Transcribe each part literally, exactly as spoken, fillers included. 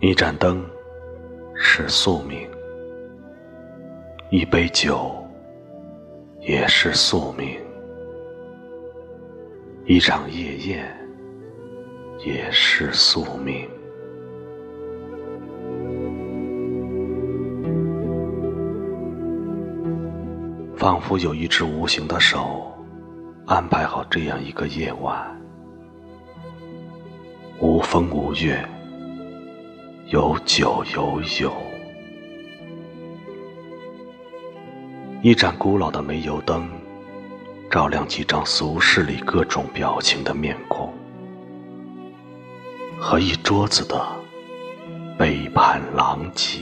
一盏灯是宿命，一杯酒也是宿命，一场夜宴也是宿命。仿佛有一只无形的手安排好这样一个夜晚，无风无月，有酒有友。一盏古老的煤油灯照亮几张俗世里各种表情的面孔，和一桌子的杯盘狼藉。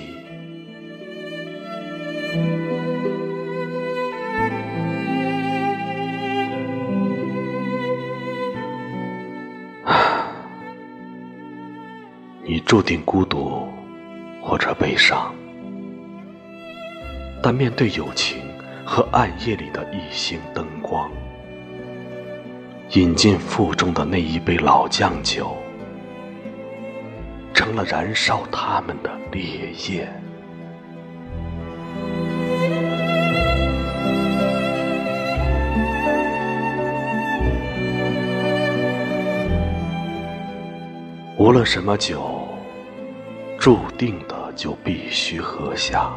你注定孤独或者悲伤，但面对友情和暗夜里的一星灯光，饮尽腹中的那一杯老酱酒，成了燃烧他们的烈焰。无论什么酒，注定的就必须喝下。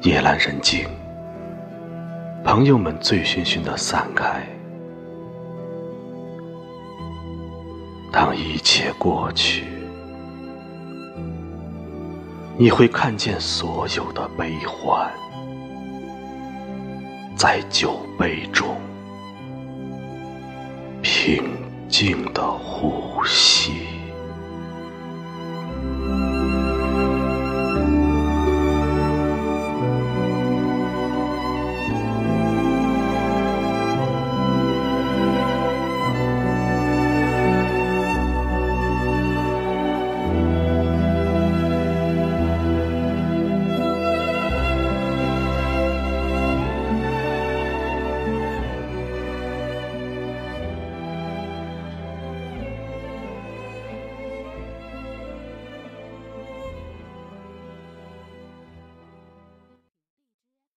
夜阑人静，朋友们醉醺醺地散开。当一切过去，你会看见所有的悲欢，在酒杯中平静地呼吸。